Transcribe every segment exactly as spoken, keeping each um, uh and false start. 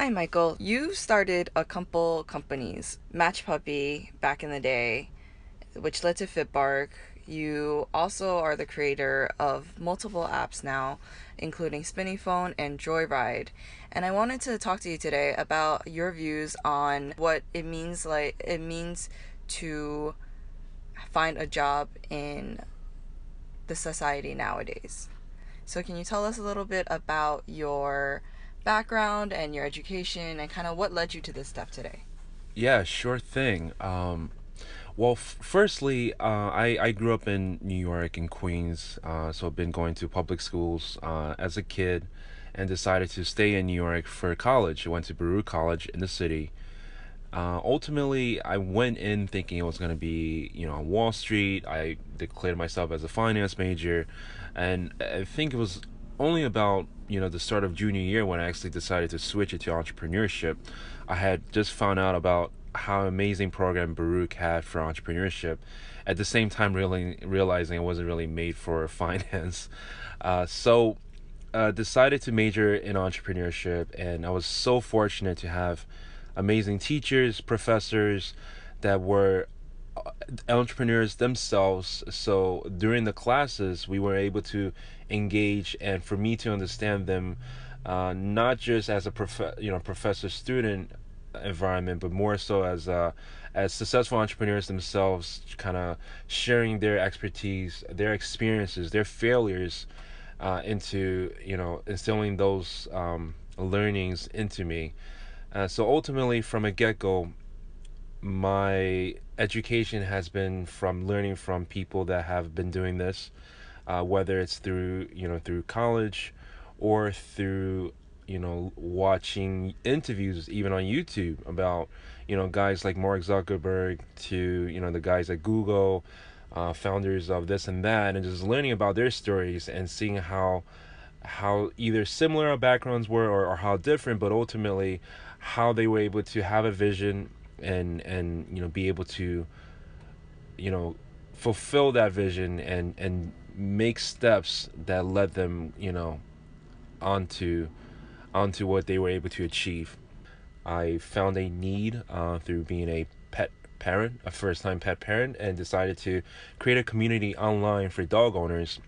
Hi, Michael. You started a couple companies, Match Puppy back in the day, which led to Fitbark. You also are the creator of multiple apps now, including Spinnyphone and Joyride. And I wanted to talk to you today about your views on what it means, like it means to find a job in the society nowadays. So can you tell us a little bit about your background and your education and kind of what led you to this step today? Yeah, sure thing. Um... Well, f firstly, uh, I, I grew up in New York, in Queens, uh, so I've been going to public schools uh, as a kid and decided to stay in New York for college. I went to Baruch College in the city. Uh, ultimately, I went in thinking it was going to be, you know, on Wall Street. I declared myself as a finance major, and I think it was only about, you know, the start of junior year when I actually decided to switch it to entrepreneurship. I had just found out about how amazing program Baruch had for entrepreneurship, at the same time really realizing it wasn't really made for finance. Uh, so uh, decided to major in entrepreneurship, and I was so fortunate to have amazing teachers, professors that were entrepreneurs themselves. So during the classes we were able to engage, and for me to understand them, uh, not just as a prof you know professor student environment, but more so as uh as successful entrepreneurs themselves, kind of sharing their expertise, their experiences, their failures, uh into, you know, instilling those um learnings into me. Uh, so ultimately, from a get-go, my education has been from learning from people that have been doing this, uh whether it's through, you know, through college or through, you know, watching interviews even on YouTube about, you know, guys like Mark Zuckerberg to, you know, the guys at Google, uh, founders of this and that, and just learning about their stories and seeing how how either similar our backgrounds were, or, or how different, but ultimately how they were able to have a vision and and you know, be able to, you know, fulfill that vision and and make steps that led them, you know, onto onto what they were able to achieve. I found a need uh, through being a pet parent, a first-time pet parent, and decided to create a community online for dog owners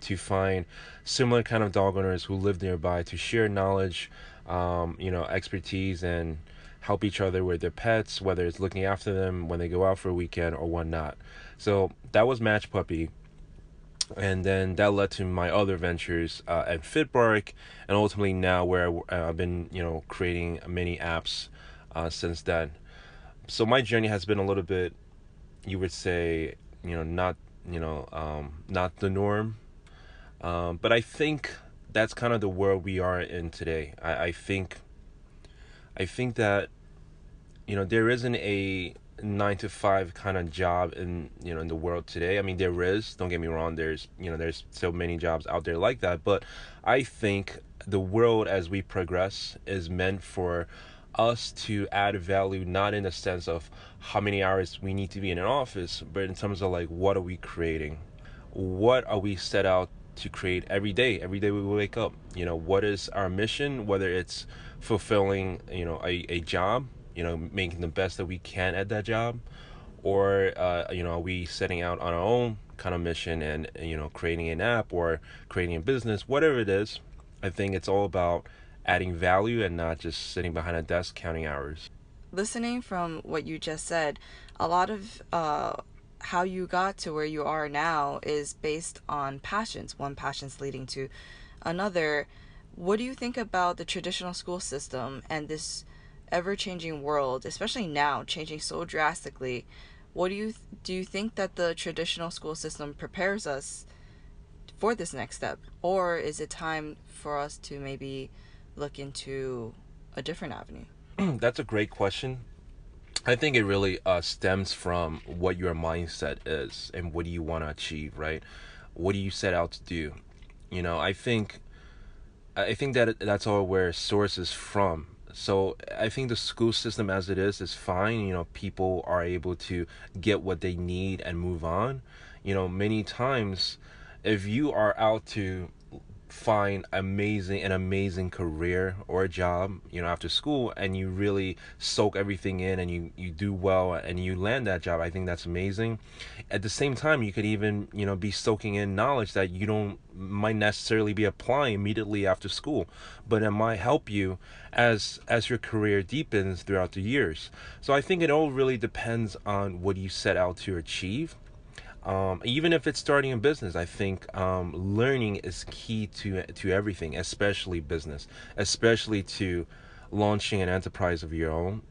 to find similar kind of dog owners who live nearby, to share knowledge, um, you know, expertise, and help each other with their pets, whether it's looking after them when they go out for a weekend or whatnot. So that was Match Puppy. And then that led to my other ventures uh, at Fitbark, and ultimately now where I've been, you know, creating many apps uh, since then. So my journey has been a little bit, you would say, you know, not, you know, um, not the norm. Um, but I think that's kind of the world we are in today. I, I think, I think that, you know, there isn't a nine to five kind of job in, you know, in the world today. I mean, there is, don't get me wrong, there's, you know, there's so many jobs out there like that, but I think the world as we progress is meant for us to add value, not in the sense of how many hours we need to be in an office, but in terms of like, what are we creating? What are we set out to create every day? Every day we wake up, you know, what is our mission, whether it's fulfilling, you know, a, a job, you know, making the best that we can at that job, or, uh, you know, are we setting out on our own kind of mission and, you know, creating an app or creating a business, whatever it is. I think it's all about adding value and not just sitting behind a desk counting hours. Listening from what you just said, a lot of uh, how you got to where you are now is based on passions. One passion's leading to another. What do you think about the traditional school system and this ever-changing world, especially now, changing so drastically? What do you th do you think that the traditional school system prepares us for this next step, or is it time for us to maybe look into a different avenue? That's a great question. I think it really uh, stems from what your mindset is and what do you want to achieve, right? What do you set out to do? You know, I think I think that that's all where source is from. So I think the school system as it is is fine. You know, people are able to get what they need and move on. You know, many times if you are out to find amazing an amazing career or a job, you know, after school, and you really soak everything in, and you, you do well, and you land that job, I think that's amazing. At the same time, you could even, you know, be soaking in knowledge that you don't might necessarily be applying immediately after school, but it might help you as as your career deepens throughout the years. So I think it all really depends on what you set out to achieve. Um, even if it's starting a business, I think um, learning is key to to everything, especially business, especially to launching an enterprise of your own.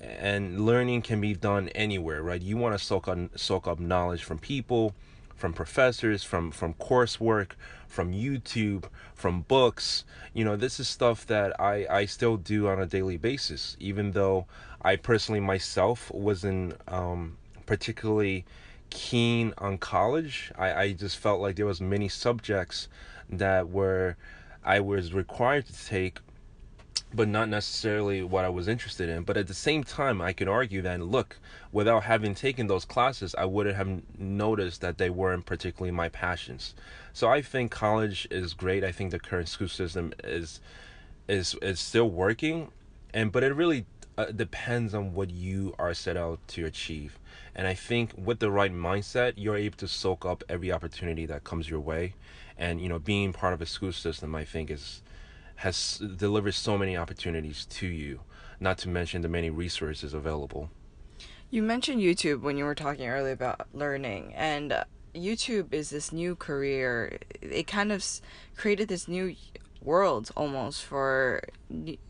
And learning can be done anywhere, right? You want to soak on soak up knowledge from people, from professors, from from coursework, from YouTube, from books. You know, this is stuff that I I still do on a daily basis, even though I personally myself wasn't um, particularly keen on college. I, I just felt like there was many subjects that were I was required to take, but not necessarily what I was interested in. But at the same time, I can argue that, look, without having taken those classes, I wouldn't have noticed that they weren't particularly my passions. So I think college is great. I think the current school system is is is still working, and but it really Uh, depends on what you are set out to achieve. And I think with the right mindset, you're able to soak up every opportunity that comes your way. And, you know, being part of a school system, I think, is has delivered so many opportunities to you, not to mention the many resources available. You mentioned YouTube when you were talking earlier about learning, and uh, YouTube is this new career. It kind of s- created this new worlds almost for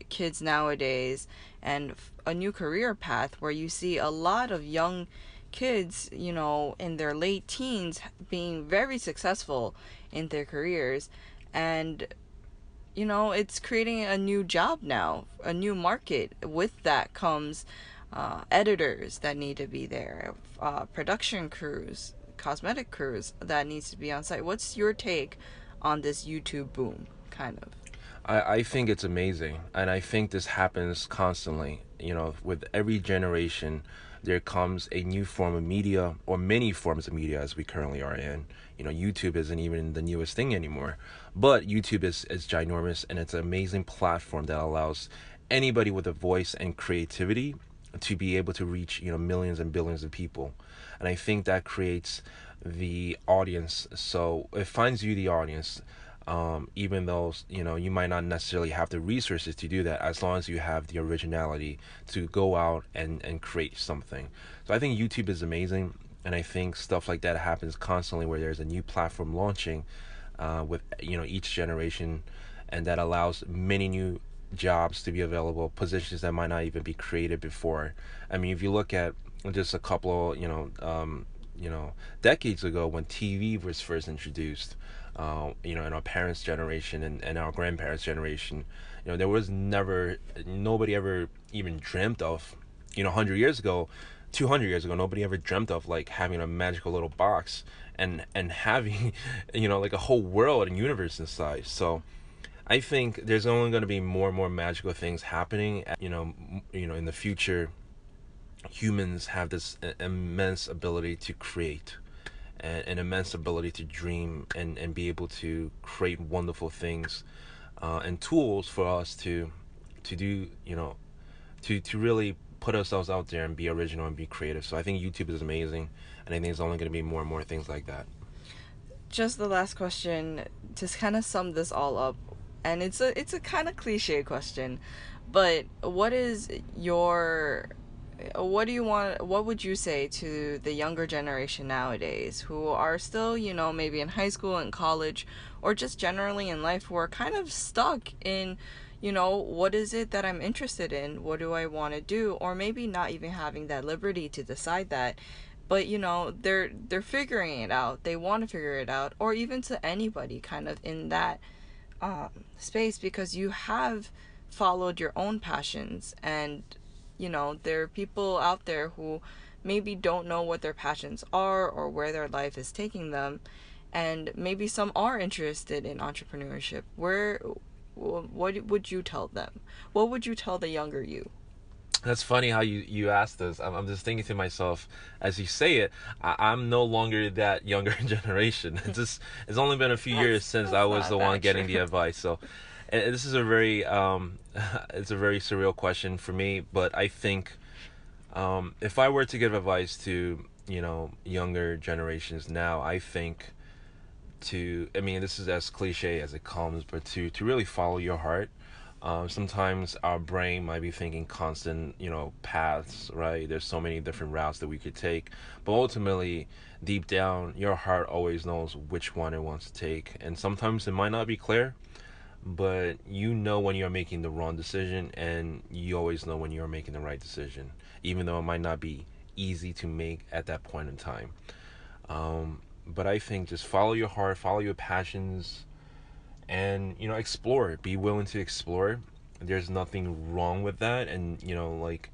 kids nowadays, and a new career path where you see a lot of young kids, you know, in their late teens being very successful in their careers. And, you know, it's creating a new job now, a new market. With that comes uh, editors that need to be there, uh, production crews, cosmetic crews that needs to be on site. What's your take on this YouTube boom? Kind of. I, I think it's amazing, and I think this happens constantly. You know, with every generation, there comes a new form of media, or many forms of media as we currently are in. You know, YouTube isn't even the newest thing anymore, but YouTube is, is ginormous, and it's an amazing platform that allows anybody with a voice and creativity to be able to reach, you know, millions and billions of people. And I think that creates the audience. So it finds you the audience. Um, even though, you know, you might not necessarily have the resources to do that, as long as you have the originality to go out and, and create something. So I think YouTube is amazing, and I think stuff like that happens constantly, where there's a new platform launching uh, with, you know, each generation, and that allows many new jobs to be available, positions that might not even be created before. I mean, if you look at just a couple, you know, um, you know, decades ago when T V was first introduced, Uh, you know, in our parents' generation and, and our grandparents' generation, you know, there was never, nobody ever even dreamt of, you know, one hundred years ago, two hundred years ago, nobody ever dreamt of, like, having a magical little box and, and having, you know, like a whole world and universe inside. So I think there's only going to be more and more magical things happening, you know, you know, in the future. Humans have this immense ability to create. An immense ability to dream and, and be able to create wonderful things uh, and tools for us to to do, you know, to, to really put ourselves out there and be original and be creative. So I think YouTube is amazing, and I think it's only going to be more and more things like that. Just the last question, to kind of sum this all up, and it's a, it's a kind of cliche question, but what is your... What do you want? What would you say to the younger generation nowadays who are still, you know, maybe in high school and college, or just generally in life, who are kind of stuck in, you know, what is it that I'm interested in? What do I want to do? Or maybe not even having that liberty to decide that, but, you know, they're they're figuring it out. They want to figure it out, or even to anybody kind of in that um, space, because you have followed your own passions. And, you know, there are people out there who maybe don't know what their passions are or where their life is taking them, and maybe some are interested in entrepreneurship. Where, what would you tell them? What would you tell the younger you? That's funny how you, you asked this. I'm, I'm just thinking to myself as you say it. I, I'm no longer that younger generation. It's just it's only been a few that's, years since I was the one getting true. the advice. So, and this is a very um, it's a very surreal question for me. But I think um, if I were to give advice to you know younger generations now, I think to I mean this is as cliche as it comes, but to to really follow your heart. Um, sometimes our brain might be thinking constant, you know, paths, right? There's so many different routes that we could take. But ultimately, deep down, your heart always knows which one it wants to take. And sometimes it might not be clear, but you know when you're making the wrong decision, and you always know when you're making the right decision, even though it might not be easy to make at that point in time. Um, but I think just follow your heart, follow your passions, and you know explore it. Be willing to explore. There's nothing wrong with that. And you know like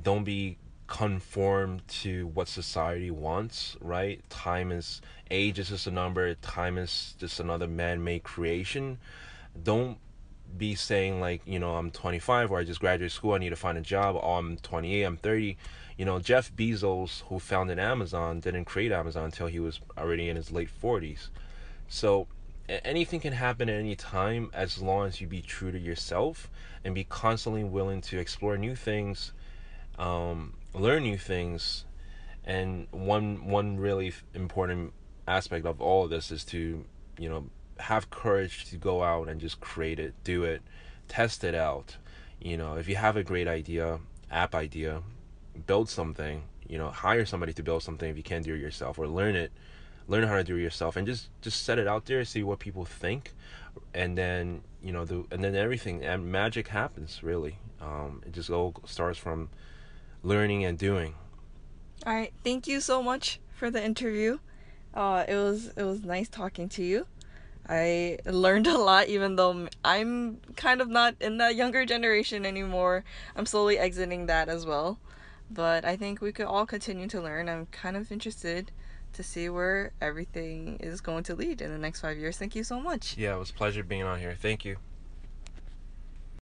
don't be conformed to what society wants, right? Time is age is just a number. Time is just another man-made creation. Don't be saying like you know I'm twenty-five or I just graduated school, I need to find a job, or I'm twenty-eight, I'm thirty. You know Jeff Bezos, who founded Amazon, didn't create Amazon until he was already in his late forties. So anything can happen at any time, as long as you be true to yourself and be constantly willing to explore new things, um, learn new things. And one one really important aspect of all of this is to, you know, have courage to go out and just create it, do it, test it out. You know, if you have a great idea, app idea, build something. You know, hire somebody to build something if you can't do it yourself, or learn it. Learn how to do it yourself, and just, just set it out there, see what people think, and then you know the and then everything and magic happens. Really, um, it just all starts from learning and doing. All right, thank you so much for the interview. Uh, it was it was nice talking to you. I learned a lot, even though I'm kind of not in that younger generation anymore. I'm slowly exiting that as well, but I think we could all continue to learn. I'm kind of interested to see where everything is going to lead in the next five years. Thank you so much. Yeah, it was a pleasure being on here. Thank you.